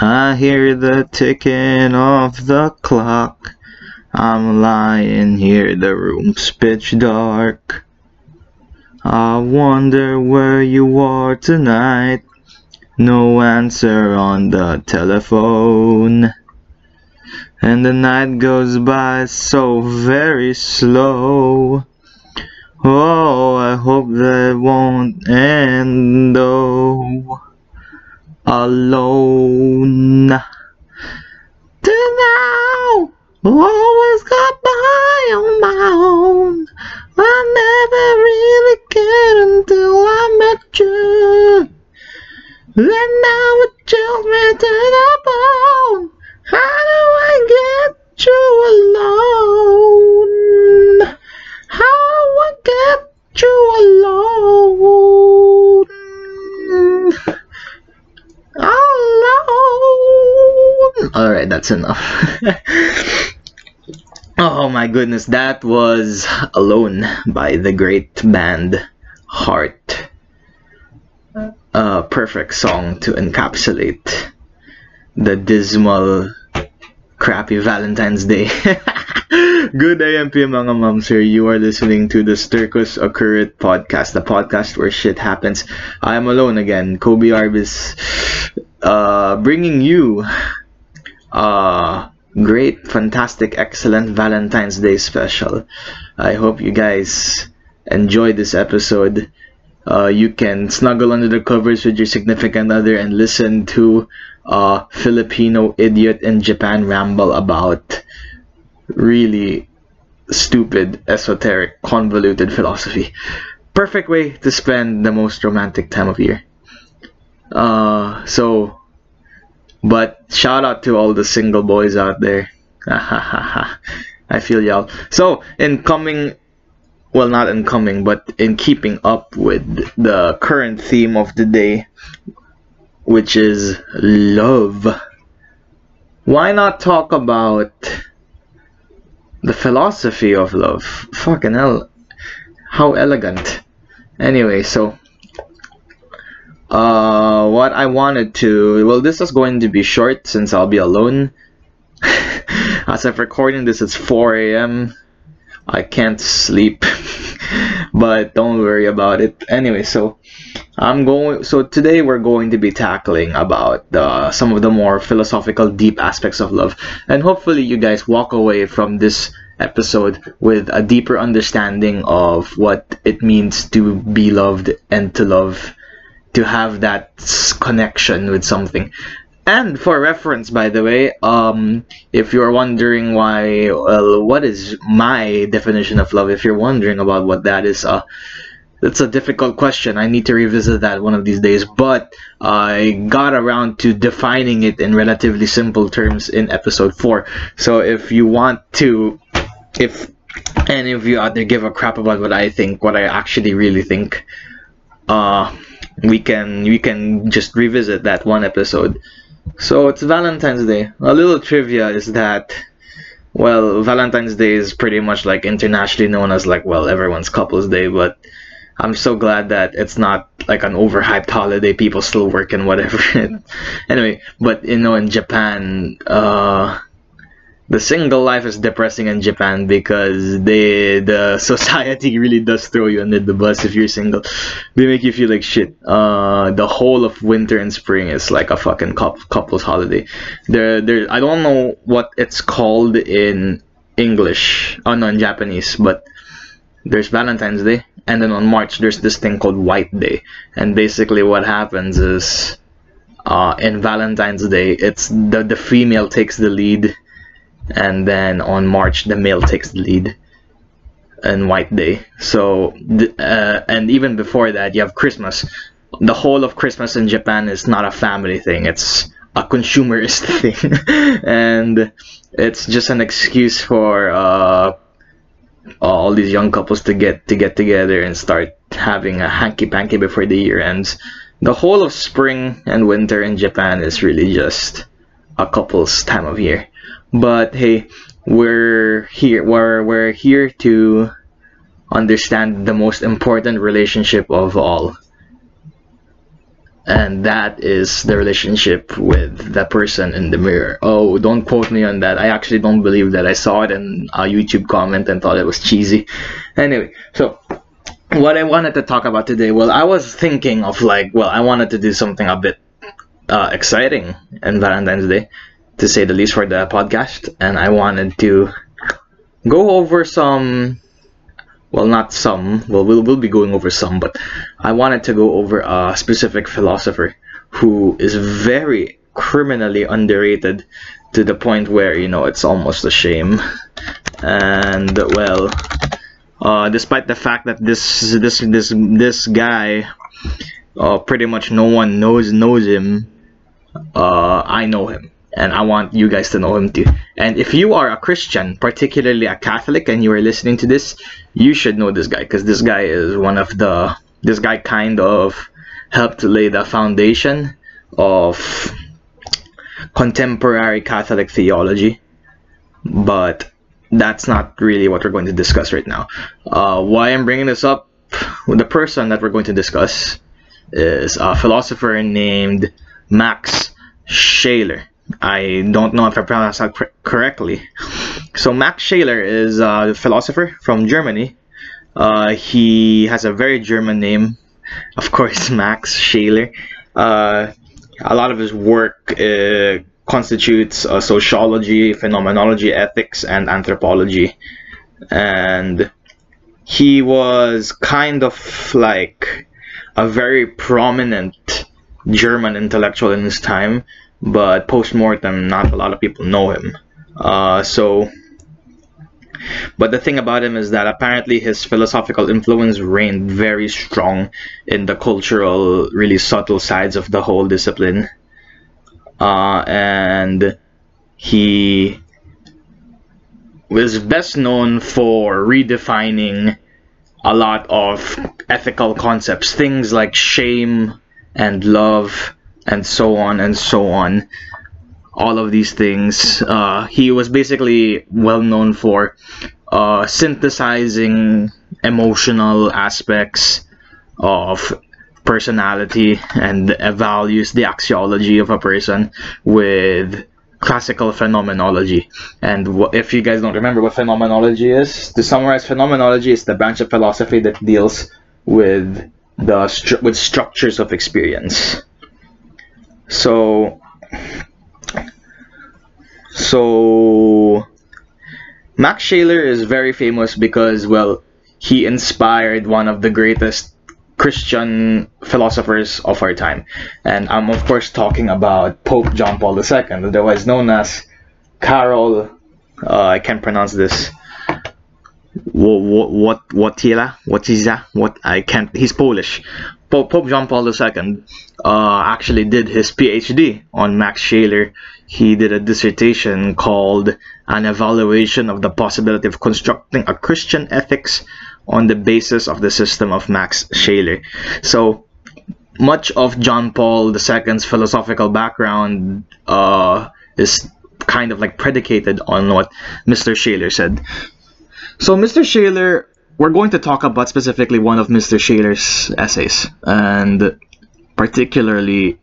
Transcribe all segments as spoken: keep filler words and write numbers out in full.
I hear the ticking of the clock. I'm lying here, the room's pitch dark. I wonder where you are tonight. No answer on the telephone. And the night goes by so very slow. Oh, I hope that it won't end, though. Alone. Till now, always got by on my own. I never really cared until I met you. Then now it chills me to the bone. How do I get you alone? How do I get you alone? Alone. Alright, that's enough. Oh my goodness, that was Alone by the great band Heart. A perfect song to encapsulate the dismal, crappy Valentine's Day. Good A M P mga moms here. You are listening to the Stercus Occurrit podcast, the podcast where shit happens. I am alone again, Kobe Arbis, uh, bringing you a great, fantastic, excellent Valentine's Day special. I hope you guys enjoyed this episode. Uh, you can snuggle under the covers with your significant other and listen to a Filipino idiot in Japan ramble about really stupid, esoteric, convoluted philosophy. Perfect way to spend the most romantic time of year. Uh, so, but shout out to all the single boys out there. I feel y'all. So, in coming... Well, not in coming, but in keeping up with the current theme of the day, which is love, why not talk about the philosophy of love? Fucking hell, how elegant. Anyway, so, uh, what I wanted to... Well, this is going to be short since I'll be alone. As of recording this, it's four a.m., I can't sleep, but don't worry about it. Anyway, so I'm going. So today we're going to be tackling about uh, some of the more philosophical, deep aspects of love, and hopefully you guys walk away from this episode with a deeper understanding of what it means to be loved and to love, to have that connection with something. And for reference, by the way, um, if you're wondering why, well, what is my definition of love? If you're wondering about what that is, uh, it's a difficult question. I need to revisit that one of these days. But I got around to defining it in relatively simple terms in episode four. So if you want to, if any of you out there give a crap about what I think, what I actually really think, uh, we can we can just revisit that one episode. So it's Valentine's Day. A little trivia is that, well, Valentine's Day is pretty much like internationally known as like, well, everyone's Couples Day, but I'm so glad that it's not like an overhyped holiday. People still work and whatever. Anyway, but you know, in Japan, uh, the single life is depressing in Japan because they, the society really does throw you under the bus if you're single. They make you feel like shit. Uh, the whole of winter and spring is like a fucking couple's holiday. There, there. I don't know what it's called in English, oh no, in Japanese, but there's Valentine's Day, and then on March there's this thing called White Day, and basically what happens is, uh, in Valentine's Day, it's the the female takes the lead. And then on March, the male takes the lead in White Day. So, uh, and even before that, you have Christmas. The whole of Christmas in Japan is not a family thing. It's a consumerist thing. And it's just an excuse for uh, all these young couples to get to get together and start having a hanky-panky before the year ends. The whole of spring and winter in Japan is really just a couple's time of year. But hey, we're here. We're we're here to understand the most important relationship of all, and that is the relationship with the person in the mirror. Oh, don't quote me on that. I actually don't believe that. I saw it in a YouTube comment and thought it was cheesy. Anyway, so what I wanted to talk about today, well, I was thinking of like, well, I wanted to do something a bit uh, exciting on Valentine's Day, to say the least, for the podcast, and I wanted to go over some, well, not some, well, we'll, we'll be going over some, but I wanted to go over a specific philosopher who is very criminally underrated to the point where, you know, it's almost a shame. And, well, uh, despite the fact that this, this, this, this guy, uh, pretty much no one knows, knows him, uh, I know him. And I want you guys to know him too. And if you are a Christian, particularly a Catholic, and you are listening to this, you should know this guy, because this guy is one of the, this guy kind of helped lay the foundation of contemporary Catholic theology. But that's not really what we're going to discuss right now. Uh, why I'm bringing this up, the person that we're going to discuss is a philosopher named Max Scheler. I don't know if I pronounced that correctly. So Max Scheler is a philosopher from Germany. Uh, he has a very German name, of course, Max Scheler. Uh, a lot of his work uh, constitutes uh, sociology, phenomenology, ethics, and anthropology. And he was kind of like a very prominent German intellectual in his time. But post-mortem, not a lot of people know him. Uh, so, but the thing about him is that apparently his philosophical influence reigned very strong in the cultural, really subtle sides of the whole discipline. Uh, and he was best known for redefining a lot of ethical concepts, things like shame and love, and so on and so on. All of these things, uh, he was basically well known for uh, synthesizing emotional aspects of personality and uh, values, the axiology of a person, with classical phenomenology. And w- if you guys don't remember what phenomenology is, to summarize, phenomenology is the branch of philosophy that deals with the stru- with structures of experience. So, so Max Scheler is very famous because, well, he inspired one of the greatest Christian philosophers of our time. And I'm, of course, talking about Pope John Paul the Second, otherwise known as Karol. Uh, I can't pronounce this. What, what, what, what is that? What, I can't, he's Polish. Pope John Paul the Second uh, actually did his PhD on Max Scheler. He did a dissertation called An Evaluation of the Possibility of Constructing a Christian Ethics on the Basis of the System of Max Scheler. So much of John Paul the Second's philosophical background uh, is kind of like predicated on what Mister Scheler said. So Mister Scheler, we're going to talk about specifically one of Mister Scheler's essays, and particularly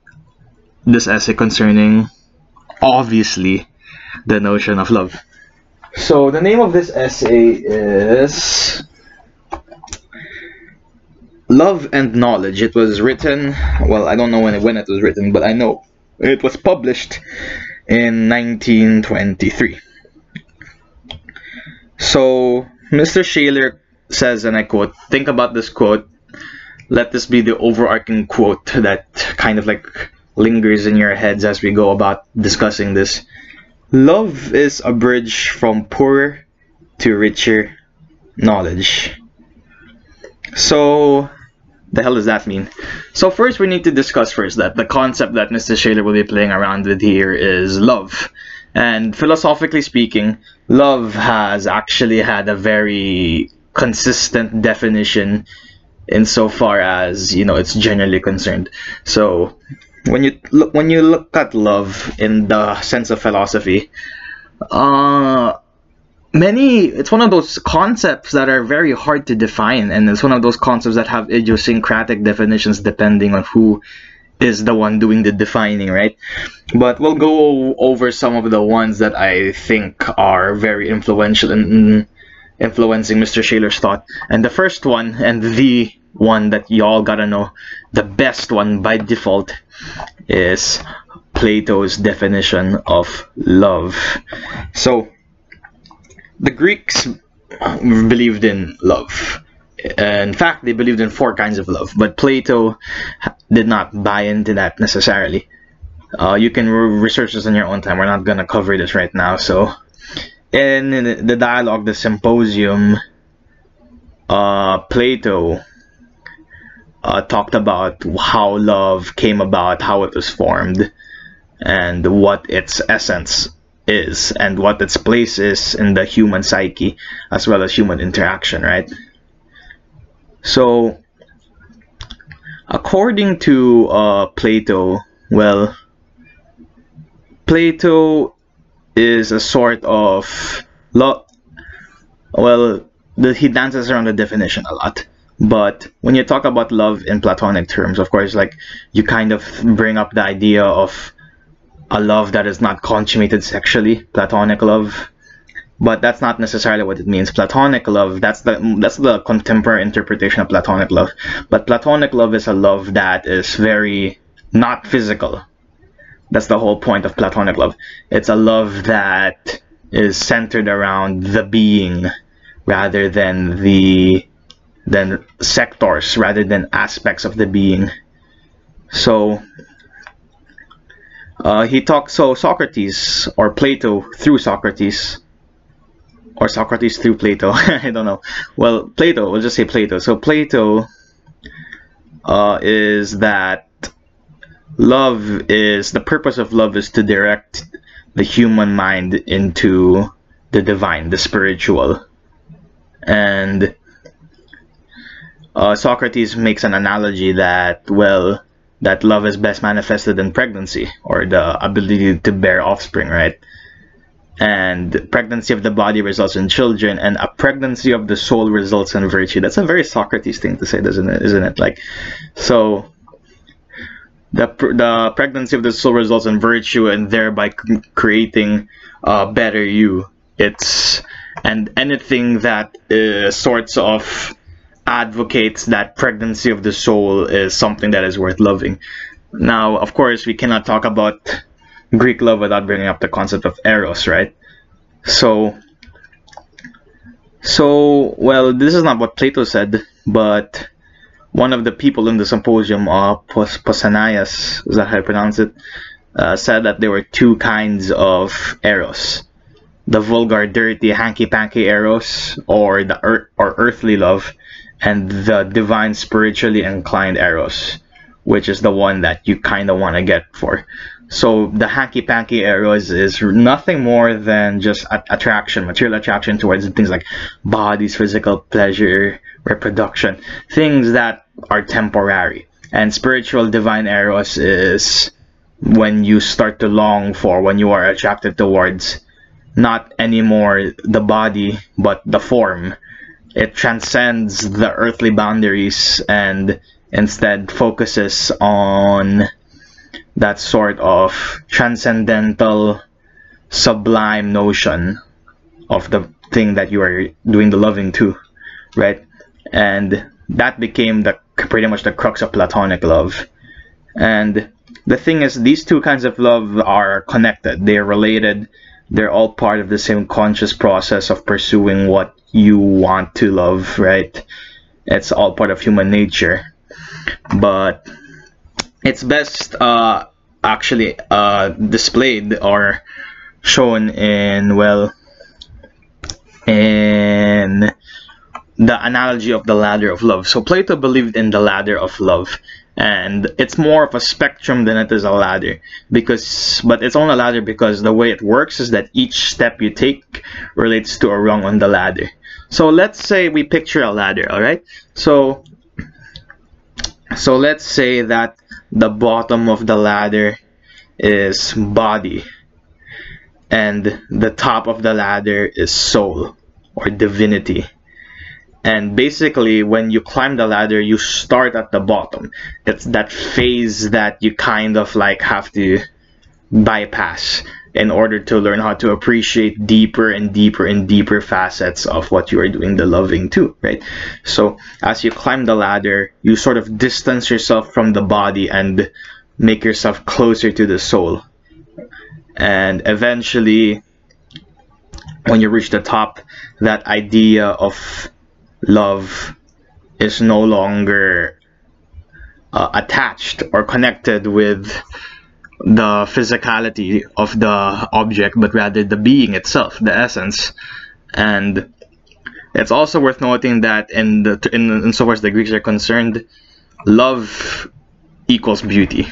this essay concerning, obviously, the notion of love. So the name of this essay is Love and Knowledge. It was written, well, I don't know when it, when it was written, but I know it was published in nineteen twenty-three. So Mister Scheler says, and I quote, think about this quote, let this be the overarching quote that kind of like lingers in your heads as we go about discussing this. Love is a bridge from poorer to richer knowledge. So the hell does that mean? So first we need to discuss first that the concept that Mister Scheler will be playing around with here is love. And philosophically speaking, love has actually had a very consistent definition insofar as, you know, it's generally concerned. So when you look when you look at love in the sense of philosophy, uh many it's one of those concepts that are very hard to define, and it's one of those concepts that have idiosyncratic definitions depending on who is the one doing the defining, right? But we'll go over some of the ones that I think are very influential in influencing Mister Scheler's thought. And the first one, and the one that y'all gotta know, the best one by default, is Plato's definition of love. So the Greeks believed in love. In fact, they believed in four kinds of love, but Plato did not buy into that necessarily. Uh, you can re research this on your own time. We're not going to cover this right now. So, in, in the dialogue, the Symposium, uh, Plato uh, talked about how love came about, how it was formed, and what its essence is, and what its place is in the human psyche, as well as human interaction, right? So, according to uh, Plato, well, Plato is a sort of love. Well, the, he dances around the definition a lot. But when you talk about love in Platonic terms, of course, like, you kind of bring up the idea of a love that is not consummated sexually, Platonic love. But that's not necessarily what it means. Platonic love, that's the that's the contemporary interpretation of Platonic love. But Platonic love is a love that is very not physical. That's the whole point of Platonic love. It's a love that is centered around the being rather than the than sectors, rather than aspects of the being. So uh, he talks so Socrates, or Plato through Socrates, or Socrates through Plato, I don't know. Well, Plato, we'll just say Plato. So Plato uh, is that love is, the purpose of love is to direct the human mind into the divine, the spiritual. And uh, Socrates makes an analogy that, well, that love is best manifested in pregnancy, or the ability to bear offspring, right? And pregnancy of the body results in children, and a pregnancy of the soul results in virtue. That's a very Socrates thing to say, doesn't it? Isn't it? Like, so the the pregnancy of the soul results in virtue, and thereby creating a better you. It's and anything that uh, sorts of advocates that pregnancy of the soul is something that is worth loving. Now, of course, we cannot talk about Greek love without bringing up the concept of Eros, right? So, so well, this is not what Plato said, but one of the people in the Symposium, uh, Pos Posanias, is that how I pronounce it, uh, said that there were two kinds of Eros. The vulgar, dirty, hanky-panky Eros, or the earth or earthly love, and the divine, spiritually inclined Eros, which is the one that you kind of want to get for. So the hanky-panky Eros is nothing more than just attraction, material attraction towards things like bodies, physical pleasure, reproduction, things that are temporary. And spiritual divine Eros is when you start to long for, when you are attracted towards not anymore the body, but the form. It transcends the earthly boundaries and instead focuses on that sort of transcendental, sublime notion of the thing that you are doing the loving to, right? And that became the pretty much the crux of Platonic love. And the thing is, these two kinds of love are connected. They're related. They're all part of the same conscious process of pursuing what you want to love, right? It's all part of human nature. But it's best uh, actually uh, displayed or shown in, well, in the analogy of the ladder of love. So Plato believed in the ladder of love, and it's more of a spectrum than it is a ladder, because, but it's on a ladder because the way it works is that each step you take relates to a rung on the ladder. So let's say we picture a ladder, all right? So, so let's say that the bottom of the ladder is body, and the top of the ladder is soul or divinity, And basically, when you climb the ladder, you start at the bottom. It's that phase that you kind of like have to bypass in order to learn how to appreciate deeper and deeper and deeper facets of what you are doing the loving too, right? So as you climb the ladder, you sort of distance yourself from the body and make yourself closer to the soul. And eventually, when you reach the top, that idea of love is no longer uh, attached or connected with the physicality of the object, but rather the being itself, the essence. And it's also worth noting that in the in, in so far as the Greeks are concerned, love equals beauty.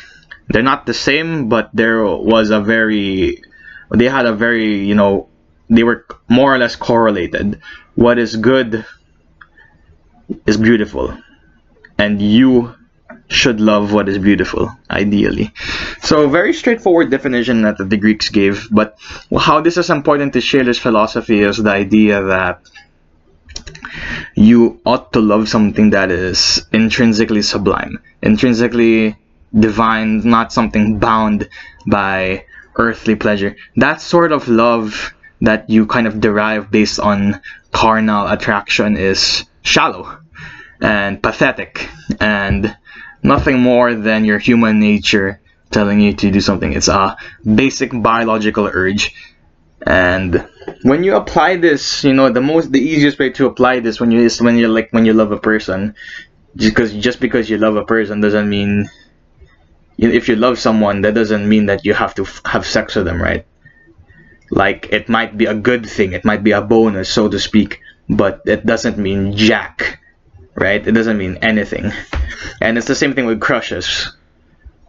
They're not the same, but there was a very they had a very you know they were more or less correlated. What is good is beautiful, and you should love what is beautiful, ideally. So very straightforward definition that the Greeks gave, but how this is important to Scheler's philosophy is the idea that you ought to love something that is intrinsically sublime, intrinsically divine, not something bound by earthly pleasure. That sort of love that you kind of derive based on carnal attraction is shallow and pathetic and nothing more than your human nature telling you to do something. It's a basic biological urge. And when you apply this, you know, the most the easiest way to apply this when you is when you're like when you love a person, just because just because you love a person doesn't mean, if you love someone, that doesn't mean that you have to f have sex with them, right? Like, it might be a good thing, it might be a bonus, so to speak, but it doesn't mean jack, right? It doesn't mean anything. And it's the same thing with crushes.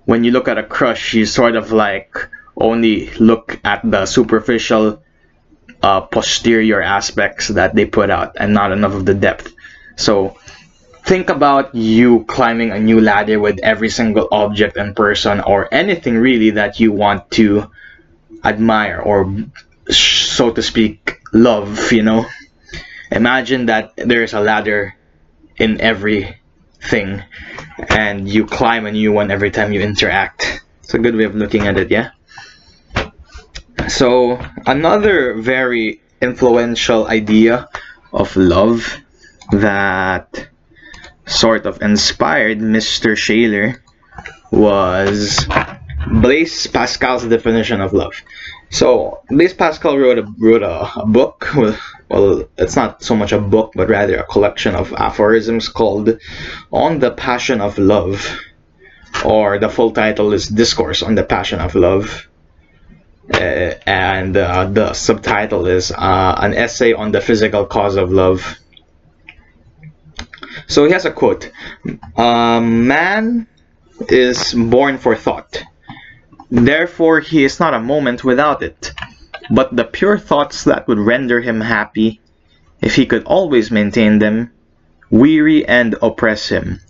When you look at a crush, you sort of like only look at the superficial uh, posterior aspects that they put out and not enough of the depth. So think about you climbing a new ladder with every single object and person or anything really that you want to admire or, so to speak, love, you know? Imagine that there is a ladder in everything, and you climb a new one every time you interact. It's a good way of looking at it, yeah? So another very influential idea of love that sort of inspired Mister Scheler was Blaise Pascal's definition of love. So Blaise Pascal wrote a, wrote a, a book, well, well, it's not so much a book, but rather a collection of aphorisms called On the Passion of Love, or the full title is Discourse on the Passion of Love, uh, and uh, the subtitle is uh, An Essay on the Physical Cause of Love. So he has a quote, uh, man is born for thought. Therefore, he is not a moment without it, but the pure thoughts that would render him happy, if he could always maintain them, weary and oppress him.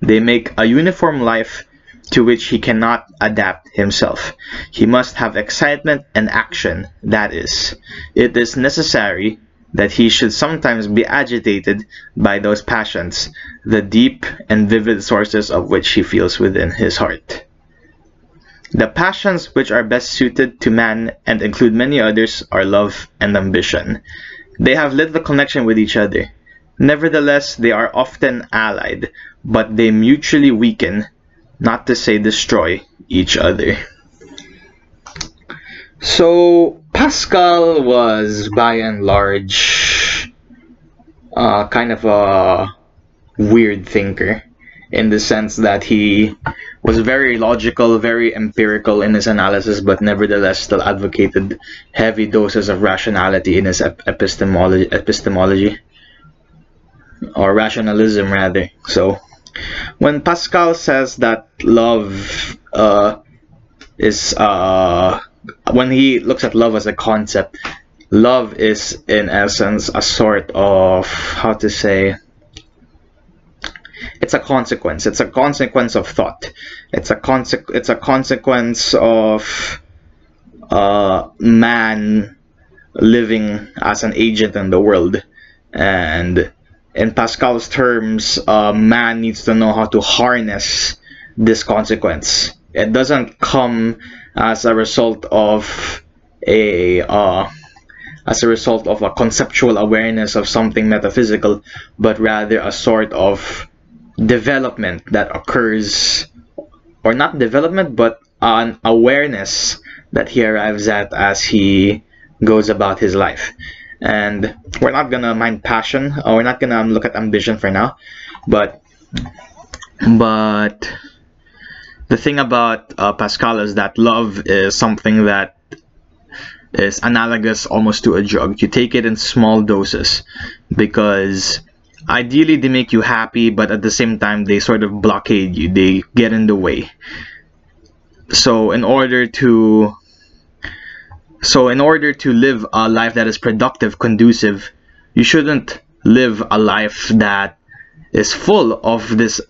They make a uniform life to which he cannot adapt himself. He must have excitement and action, that is. It is necessary that he should sometimes be agitated by those passions, the deep and vivid sources of which he feels within his heart. The passions which are best suited to man and include many others are love and ambition. They have little connection with each other. Nevertheless, they are often allied, but they mutually weaken, not to say destroy, each other. So Pascal was, by and large, uh, kind of a weird thinker, in the sense that he was very logical, very empirical in his analysis, but nevertheless still advocated heavy doses of rationality in his ep epistemology, epistemology, or rationalism rather. So when Pascal says that love uh, is, uh, when he looks at love as a concept, love is in essence a sort of, how to say, it's a consequence. It's a consequence of thought. It's a consequence. It's a consequence of uh, man living as an agent in the world, and in Pascal's terms, uh, man needs to know how to harness this consequence. It doesn't come as a result of a uh, as a result of a conceptual awareness of something metaphysical, but rather a sort of development that occurs, or not development, but an awareness that he arrives at as he goes about his life. And we're not gonna mind passion, or we're not gonna look at ambition for now, but but the thing about uh, Pascal is that love is something that is analogous almost to a drug. You take it in small doses because ideally they make you happy, but at the same time they sort of blockade you, they get in the way. So in order to so in order to live a life that is productive, conducive, you shouldn't live a life that is full of this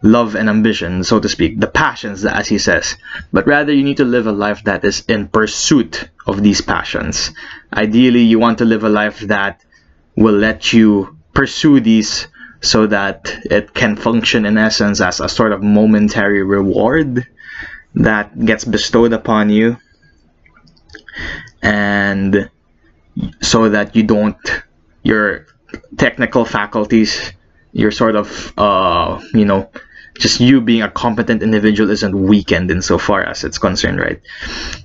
love and ambition, so to speak, the passions, as he says, but rather you need to live a life that is in pursuit of these passions. Ideally, you want to live a life that will let you pursue these so that it can function in essence as a sort of momentary reward that gets bestowed upon you, and so that you don't, your technical faculties, your sort of uh you know just you being a competent individual isn't weakened insofar as it's concerned, right?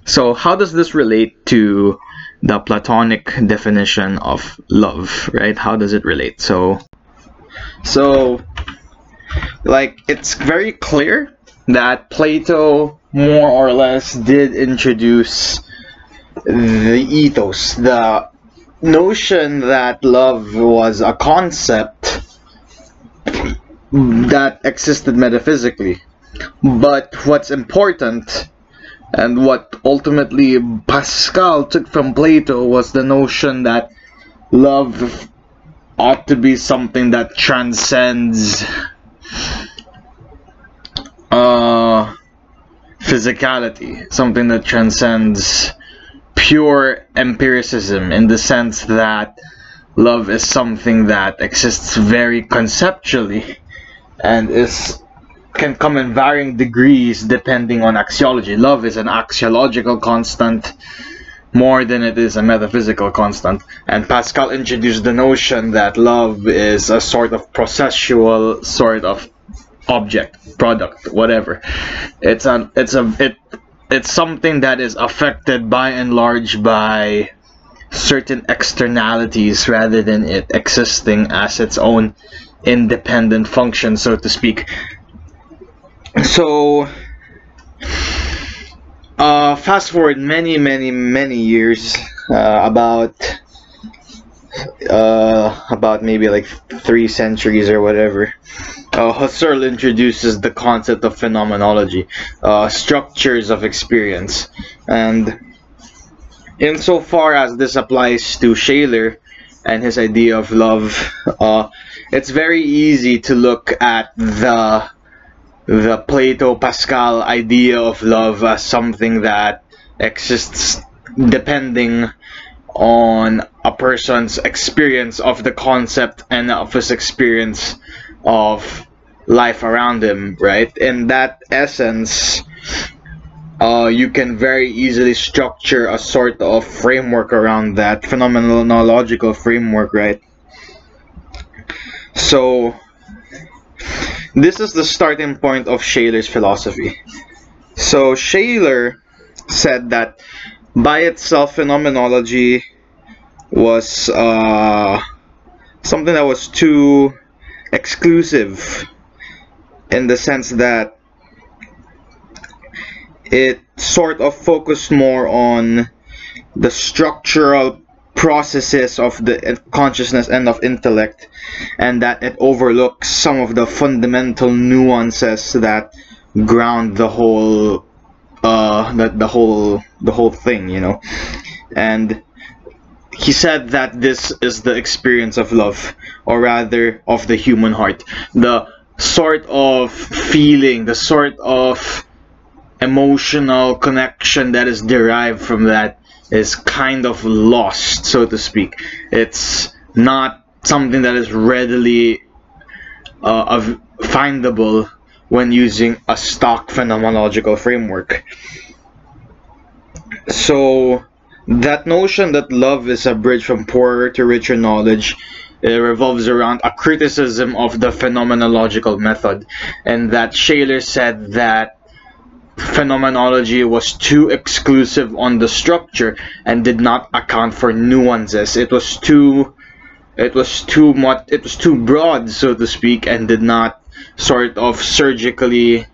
So how does this relate to the Platonic definition of love, right? How does it relate? So so like it's very clear that Plato more or less did introduce the ethos, the notion that love was a concept that existed metaphysically. But what's important, and what ultimately Pascal took from Plato, was the notion that love ought to be something that transcends uh, physicality, something that transcends pure empiricism, in the sense that love is something that exists very conceptually and is can come in varying degrees depending on axiology. Love is an axiological constant more than it is a metaphysical constant, and Pascal introduced the notion that love is a sort of processual sort of object, product, whatever. It's an it's a it it's something that is affected by and large by certain externalities rather than it existing as its own independent function, so to speak. So uh, fast forward many many many years, uh, about uh, about maybe like three centuries or whatever, uh, Husserl introduces the concept of phenomenology, uh, structures of experience. And insofar as this applies to Scheler and his idea of love, uh, it's very easy to look at the the Plato-Pascal idea of love as something that exists depending on a person's experience of the concept and of his experience of life around him, right? In that essence, Uh, you can very easily structure a sort of framework around that, phenomenological framework, right? So this is the starting point of Scheler's philosophy. So Scheler said that by itself phenomenology was uh, something that was too exclusive, in the sense that it sort of focused more on the structural processes of the consciousness and of intellect, and that it overlooks some of the fundamental nuances that ground the whole uh that the whole the whole thing, you know. And he said that this is the experience of love, or rather of the human heart, the sort of feeling, the sort of emotional connection that is derived from that is kind of lost, so to speak. It's not something that is readily uh, of findable when using a stock phenomenological framework. So that notion that love is a bridge from poorer to richer knowledge, it revolves around a criticism of the phenomenological method, and that Scheler said that phenomenology was too exclusive on the structure and did not account for nuances. It was too, it was too much, it was too broad, so to speak, and did not sort of surgically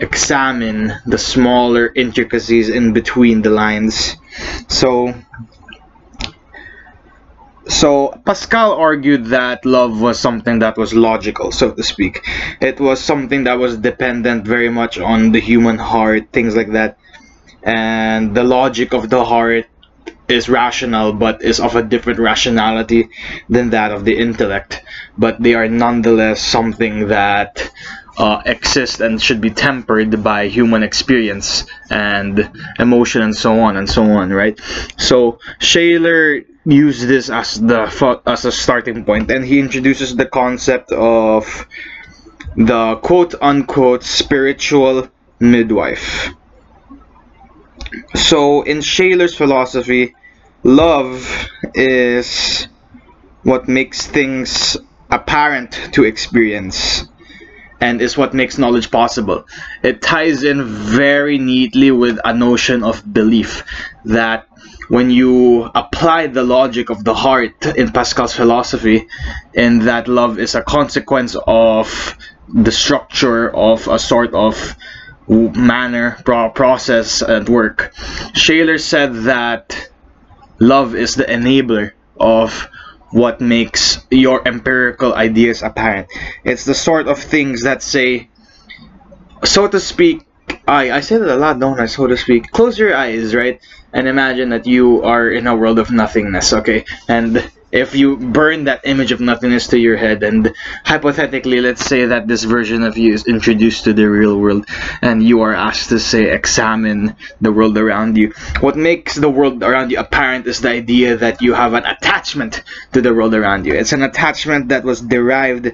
examine the smaller intricacies in between the lines. So. So Pascal argued that love was something that was logical, so to speak. It was something that was dependent very much on the human heart, things like that. And the logic of the heart is rational, but is of a different rationality than that of the intellect. But they are nonetheless something that uh, exists and should be tempered by human experience and emotion and so on and so on, right? So Scheler use this as the as a starting point, and he introduces the concept of the quote-unquote spiritual midwife. So in Scheler's philosophy, love is what makes things apparent to experience and is what makes knowledge possible. It ties in very neatly with a notion of belief, that when you apply the logic of the heart in Pascal's philosophy, in that love is a consequence of the structure of a sort of manner, process, and work. Scheler said that love is the enabler of what makes your empirical ideas apparent. It's the sort of things that say, so to speak, I, I say that a lot, don't I? So to speak, close your eyes, right? And imagine that you are in a world of nothingness, okay? And if you burn that image of nothingness to your head, and hypothetically, let's say that this version of you is introduced to the real world, and you are asked to, say, examine the world around you. What makes the world around you apparent is the idea that you have an attachment to the world around you. It's an attachment that was derived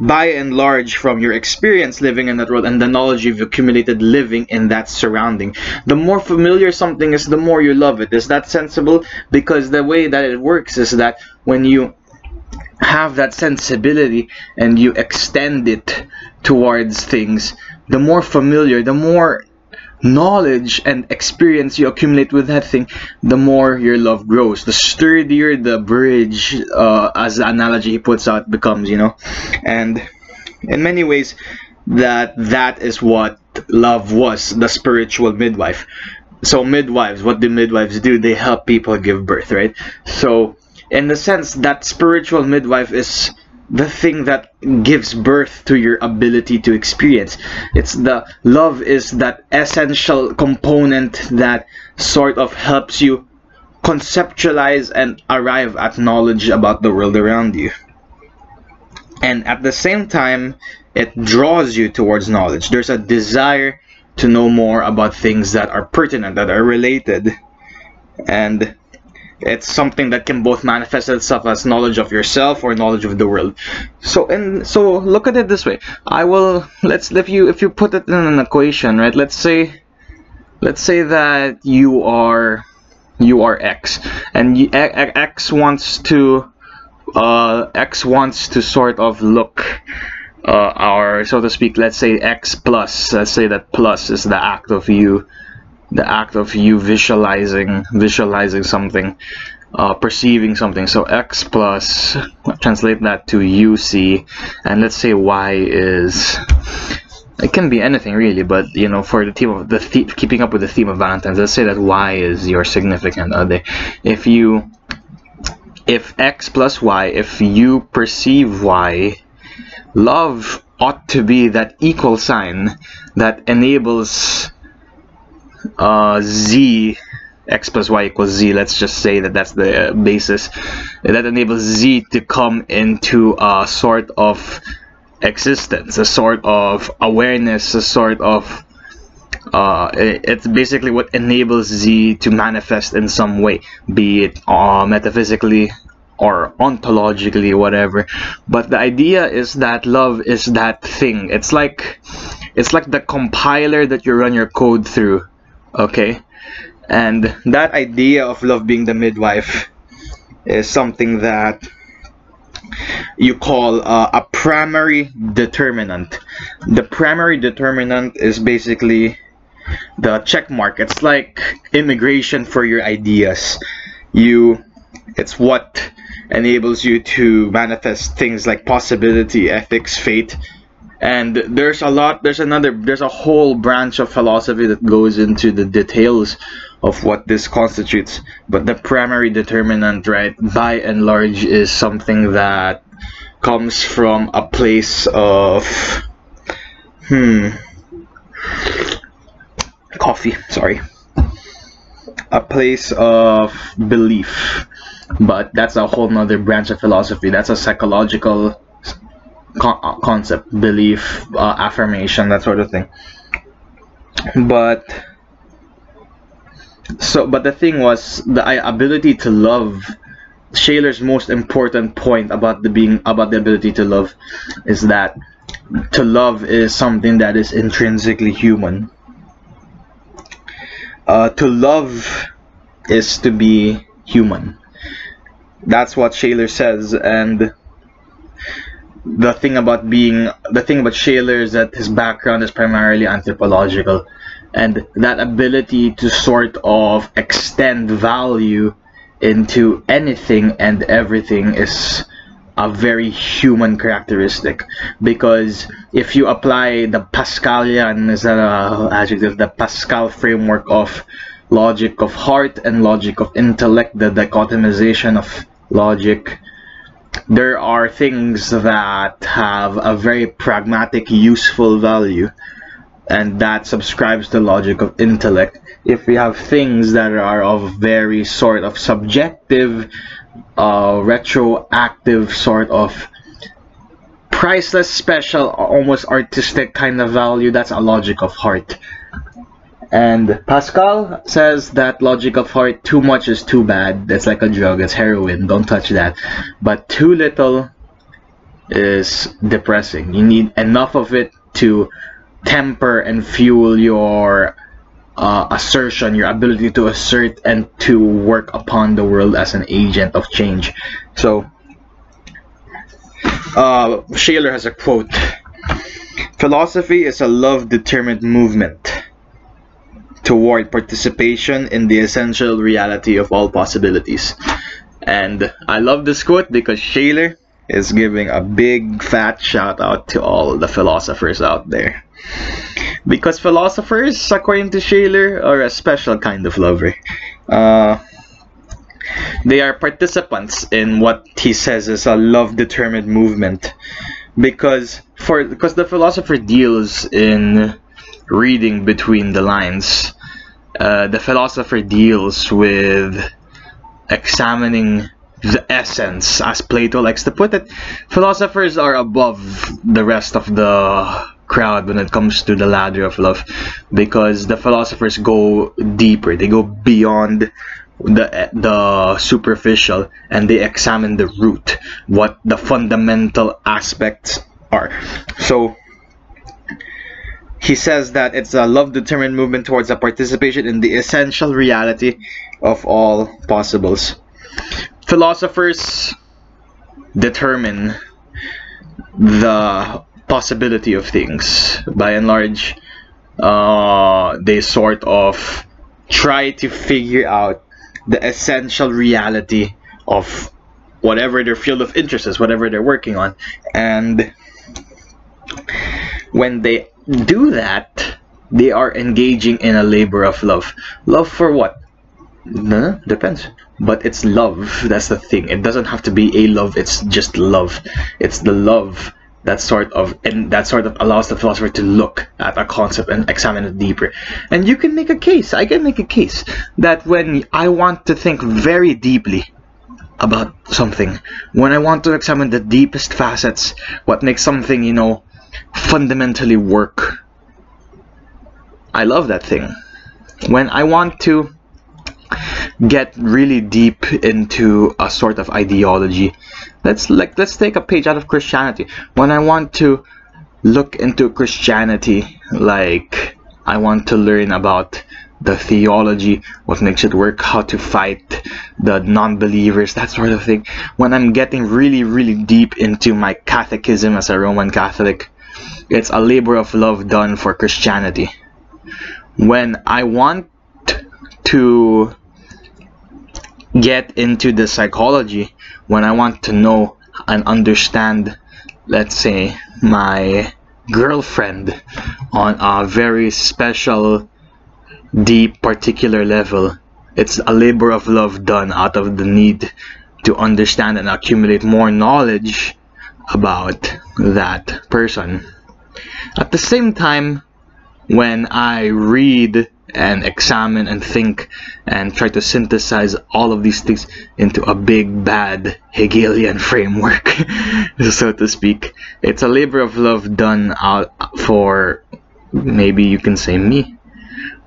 by and large from your experience living in that world and the knowledge you've accumulated living in that surrounding. The more familiar something is, the more you love it. Is that sensible? Because the way that it works is that when you have that sensibility and you extend it towards things, the more familiar, the more knowledge and experience you accumulate with that thing, the more your love grows. The sturdier the bridge, uh, as the analogy he puts out, becomes, you know. And in many ways, that that is what love was, the spiritual midwife. So midwives, what do midwives do? They help people give birth, right? So in the sense, that spiritual midwife is the thing that gives birth to your ability to experience. It's the love is that essential component that sort of helps you conceptualize and arrive at knowledge about the world around you. And at the same time, it draws you towards knowledge. There's a desire to know more about things that are pertinent, that are related, and it's something that can both manifest itself as knowledge of yourself or knowledge of the world. So and so look at it this way. I will let's if you if you put it in an equation, right? Let's say let's say that you are you are X, and you, X wants to uh, X wants to sort of look uh, our, so to speak, let's say X plus. Let's say that plus is the act of you. The act of you visualizing, visualizing something, uh, perceiving something. So X plus, translate that to U C, and let's say Y is, it can be anything really, but you know, for the theme of the theme, keeping up with the theme of Valentine's, let's say that Y is your significant other. If you, if X plus Y, if you perceive Y, love ought to be that equal sign that enables uh z, X plus Y equals Z, let's just say that that's the uh, basis that enables Z to come into a sort of existence, a sort of awareness, a sort of uh it, it's basically what enables Z to manifest in some way, be it uh metaphysically or ontologically, whatever, but the idea is that love is that thing. It's like it's like the compiler that you run your code through, okay? And that idea of love being the midwife is something that you call uh, a primary determinant. The primary determinant is basically the check mark. It's like immigration for your ideas. You it's what enables you to manifest things like possibility, ethics, fate. And there's a lot there's another there's a whole branch of philosophy that goes into the details of what this constitutes, but the primary determinant, right, by and large, is something that comes from a place of hmm coffee sorry a place of belief. But that's a whole nother branch of philosophy. That's a psychological con concept, belief, uh, affirmation, that sort of thing. But so but the thing was, the ability to love, Scheler's most important point about the being about the ability to love is that to love is something that is intrinsically human. Uh, to love is to be human. That's what Scheler says. And the thing about being the thing about Scheler is that his background is primarily anthropological, and that ability to sort of extend value into anything and everything is a very human characteristic. Because if you apply the Pascalian, is that an adjective, the Pascal framework of logic of heart and logic of intellect, the dichotomization of logic, there are things that have a very pragmatic, useful value, and that subscribes to logic of intellect. If we have things that are of very sort of subjective, uh, retroactive, sort of priceless, special, almost artistic kind of value, that's a logic of heart. And Pascal says that logic of heart, too much is too bad. It's like a drug, it's heroin, don't touch that. But too little is depressing. You need enough of it to temper and fuel your uh, assertion, your ability to assert and to work upon the world as an agent of change. So uh, Scheler has a quote: "Philosophy is a love-determined movement toward participation in the essential reality of all possibilities." And I love this quote because Scheler is giving a big fat shout out to all the philosophers out there, because philosophers, according to Scheler, are a special kind of lover. Uh, they are participants in what he says is a love-determined movement, because for because the philosopher deals in reading between the lines. Uh, the philosopher deals with examining the essence. As Plato likes to put it, philosophers are above the rest of the crowd when it comes to the ladder of love, because the philosophers go deeper. They go beyond the the superficial, and they examine the root, what the fundamental aspects are. So he says that it's a love-determined movement towards a participation in the essential reality of all possibles. Philosophers determine the possibility of things. By and large, uh, they sort of try to figure out the essential reality of whatever their field of interest is, whatever they're working on. And when they do that, they are engaging in a labor of love. Love for what? No, depends. But it's love. That's the thing. It doesn't have to be a love. It's just love. It's the love that sort of and that sort of allows the philosopher to look at a concept and examine it deeper. And you can make a case. I can make a case that when I want to think very deeply about something, when I want to examine the deepest facets, what makes something, you know, fundamentally work, I love that thing. When I want to get really deep into a sort of ideology. Let's like let's take a page out of Christianity. When I want to look into Christianity, like I want to learn about the theology, what makes it work, how to fight the non-believers, that sort of thing. When I'm getting really, really deep into my catechism as a Roman Catholic, it's a labor of love done for Christianity. When I want to get into the psychology, when I want to know and understand, let's say, my girlfriend on a very special, deep, particular level, it's a labor of love done out of the need to understand and accumulate more knowledge about that person. At the same time, when I read and examine and think and try to synthesize all of these things into a big bad Hegelian framework, so to speak, it's a labor of love done out for, maybe you can say, me,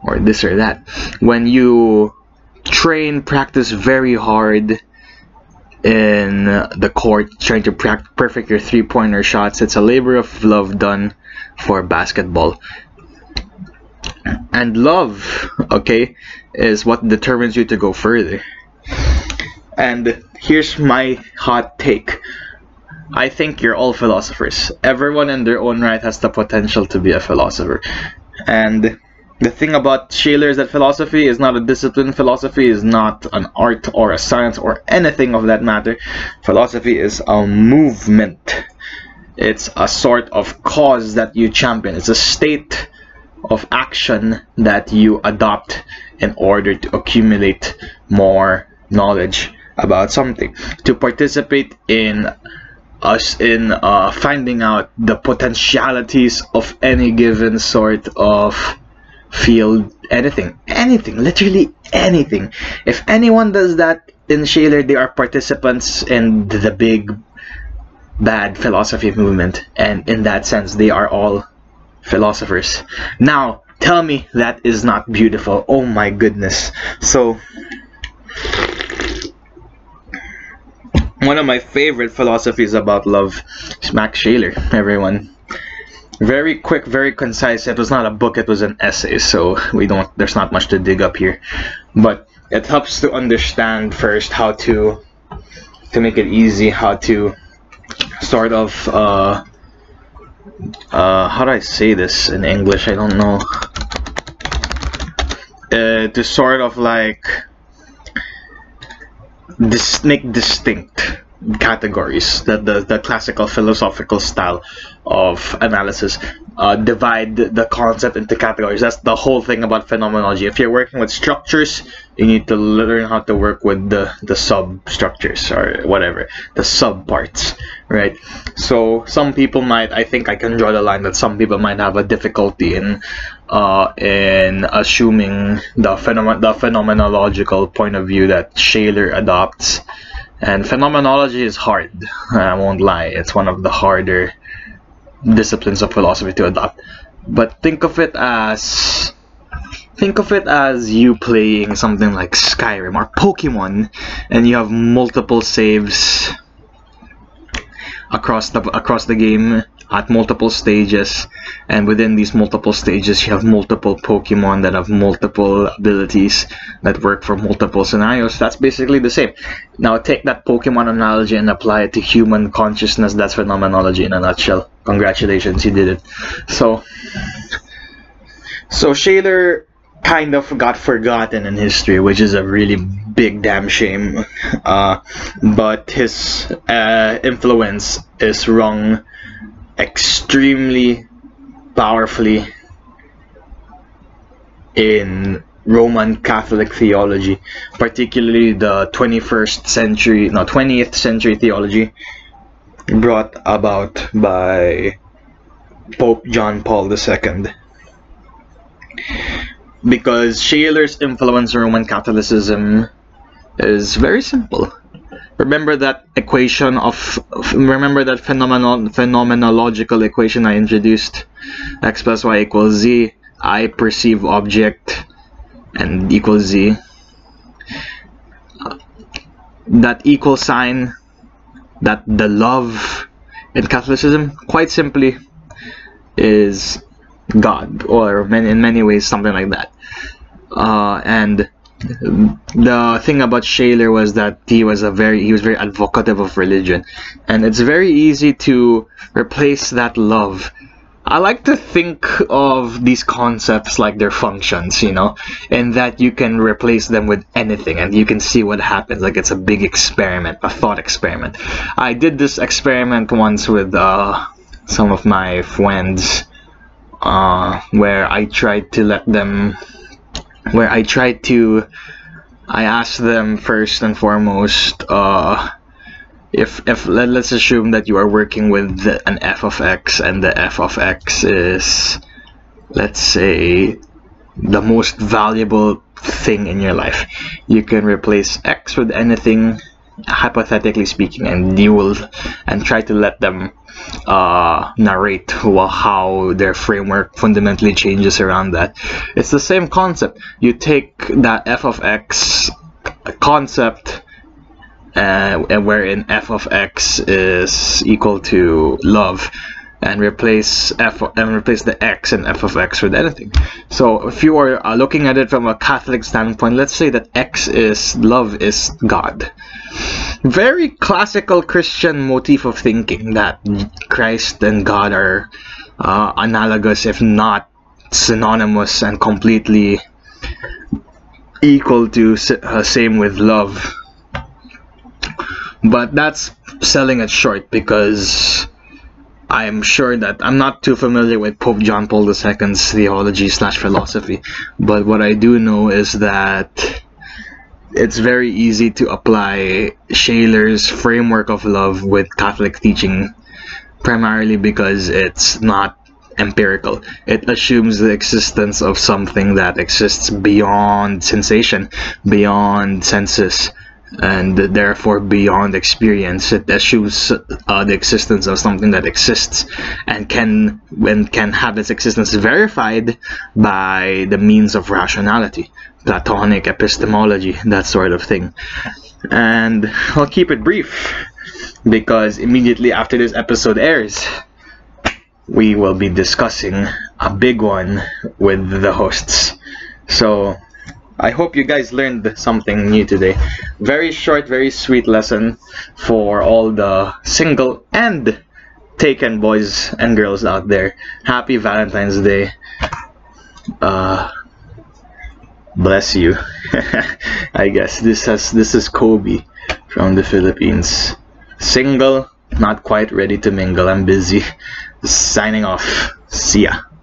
or this or that. When you train, practice very hard in the court, trying to perfect your three-pointer shots, it's a labor of love done for basketball. And love, okay, is what determines you to go further. And here's my hot take. I think you're all philosophers. Everyone in their own right has the potential to be a philosopher. And the thing about Scheler is that philosophy is not a discipline. Philosophy is not an art or a science or anything of that matter. Philosophy is a movement. It's a sort of cause that you champion. It's a state of action that you adopt in order to accumulate more knowledge about something, to participate in us in uh, finding out the potentialities of any given sort of field, anything, anything, literally anything. If anyone does that in Scheler, they are participants in the big bad philosophy movement, and in that sense they are all philosophers. Now tell me that is not beautiful. Oh my goodness. So one of my favorite philosophies about love is Max Scheler, everyone. Very quick, very concise. It was not a book, it was an essay, so we don't there's not much to dig up here, but it helps to understand first how to to make it easy, how to sort of uh, uh, how do I say this in English, I don't know, uh, to sort of like dis make distinct categories, that the, the classical philosophical style of analysis, uh, divide the concept into categories. That's the whole thing about phenomenology. If you're working with structures, you need to learn how to work with the, the substructures or whatever, the subparts, right? So some people might, I think I can draw the line that some people might have a difficulty in uh, in assuming the, phenom the phenomenological point of view that Scheler adopts. And phenomenology is hard, I won't lie. It's one of the harder disciplines of philosophy to adopt. But think of it as think of it as you playing something like Skyrim or Pokemon, and you have multiple saves across the across the game at multiple stages, and within these multiple stages you have multiple Pokemon that have multiple abilities that work for multiple scenarios. That's basically the same. Now take that Pokemon analogy and apply it to human consciousness. That's phenomenology in a nutshell. Congratulations, you did it. So so Scheler kind of got forgotten in history, which is a really big damn shame, uh, but his uh, influence is rung extremely powerfully in Roman Catholic theology, particularly the twenty-first century, no, twentieth century theology brought about by Pope John Paul the Second. Because Scheler's influence on Roman Catholicism is very simple. Remember that equation of, remember that phenomenal, phenomenological equation I introduced? X plus y equals z, I perceive object, and equals z. that equal sign, that the love in Catholicism, quite simply, is God, or in many ways something like that. Uh, and the thing about Scheler was that he was a very he was very advocative of religion, and it's very easy to replace that love. I like to think of these concepts like their functions, you know, and that you can replace them with anything and you can see what happens. Like it's a big experiment, a thought experiment. I did this experiment once with uh, some of my friends, uh, where I tried to let them, where I tried to, I asked them first and foremost, uh, If, if let's assume that you are working with an f of x, and the f of x is, let's say, the most valuable thing in your life. You can replace x with anything, hypothetically speaking, and you will, and try to let them uh, narrate how their framework fundamentally changes around that. It's the same concept. You take that f of x concept, Uh, and wherein f of x is equal to love, and replace f and replace the x in f of x with anything. So if you are uh, looking at it from a Catholic standpoint, let's say that x is love is God. Very classical Christian motif of thinking, that Christ and God are uh, analogous, if not synonymous, and completely equal to uh, same with love. But that's selling it short, because I'm sure that I'm not too familiar with Pope John Paul the Second's theology slash philosophy, but what I do know is that it's very easy to apply Scheler's framework of love with Catholic teaching, primarily because it's not empirical. It assumes the existence of something that exists beyond sensation, beyond senses, and therefore beyond experience. It assumes uh, the existence of something that exists and can and can have its existence verified by the means of rationality, Platonic epistemology, that sort of thing. And I'll keep it brief, because immediately after this episode airs, we will be discussing a big one with the hosts. So I hope you guys learned something new today. Very short, very sweet lesson for all the single and taken boys and girls out there. Happy Valentine's Day. Uh, bless you. I guess this has this is Kobe from the Philippines. Single, not quite ready to mingle. I'm busy. Signing off. See ya.